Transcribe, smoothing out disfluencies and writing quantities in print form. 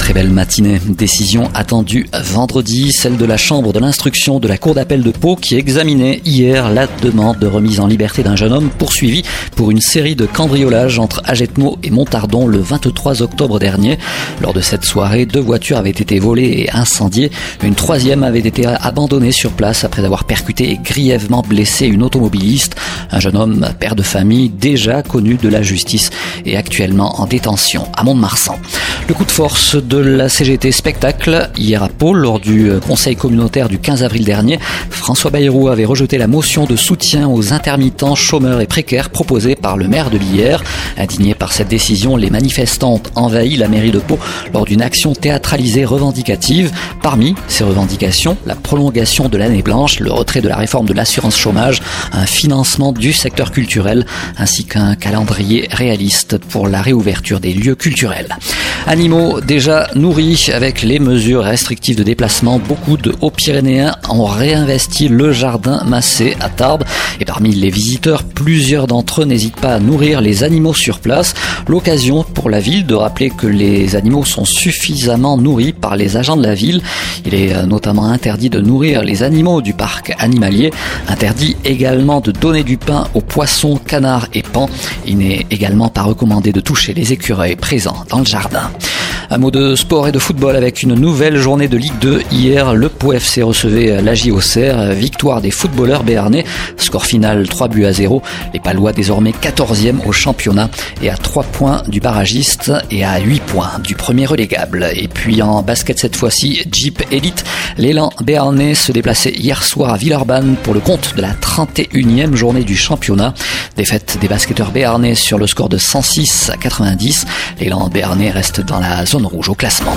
Très belle matinée. Décision attendue vendredi, celle de la chambre de l'instruction de la cour d'appel de Pau qui examinait hier la demande de remise en liberté d'un jeune homme poursuivi pour une série de cambriolages entre Hagetmau et Montardon le 23 octobre dernier. Lors de cette soirée, 2 voitures avaient été volées et incendiées. Une 3e avait été abandonnée sur place après avoir percuté et grièvement blessé une automobiliste. Un jeune homme, père de famille, déjà connu de la justice et actuellement en détention à Mont-de-Marsan. Le coup de force de la CGT Spectacle hier à Pau lors du conseil communautaire du 15 avril dernier. François Bayrou avait rejeté la motion de soutien aux intermittents, chômeurs et précaires proposée par le maire de Villiers. Indignés par cette décision, les manifestants ont envahi la mairie de Pau lors d'une action théâtralisée revendicative. Parmi ces revendications, la prolongation de l'année blanche, le retrait de la réforme de l'assurance chômage, un financement du secteur culturel ainsi qu'un calendrier réaliste pour la réouverture des lieux culturels. Animaux déjà nourris avec les mesures restrictives de déplacement, beaucoup de Hauts-Pyrénéens ont réinvesti le jardin Massé à Tarbes. Et parmi les visiteurs, plusieurs d'entre eux n'hésitent pas à nourrir les animaux sur place. L'occasion pour la ville de rappeler que les animaux sont suffisamment nourris par les agents de la ville. Il est notamment interdit de nourrir les animaux du parc animalier. Interdit également de donner du pain aux poissons, canards et paons. Il n'est également pas recommandé de toucher les écureuils présents dans le jardin. Un mot de sport et de football avec une nouvelle journée de Ligue 2. Hier, le Pau FC recevait la JOCR. Victoire des footballeurs béarnais. Score final 3-0. Les Palois désormais 14e au championnat et à 3 points du barragiste et à 8 points du premier relégable. Et puis en basket cette fois-ci, Jeep Elite. L'élan béarnais se déplaçait hier soir à Villeurbanne pour le compte de la 31e journée du championnat. Défaite des basketteurs béarnais sur le score de 106-90. L'élan béarnais reste dans la zone rouge au classement.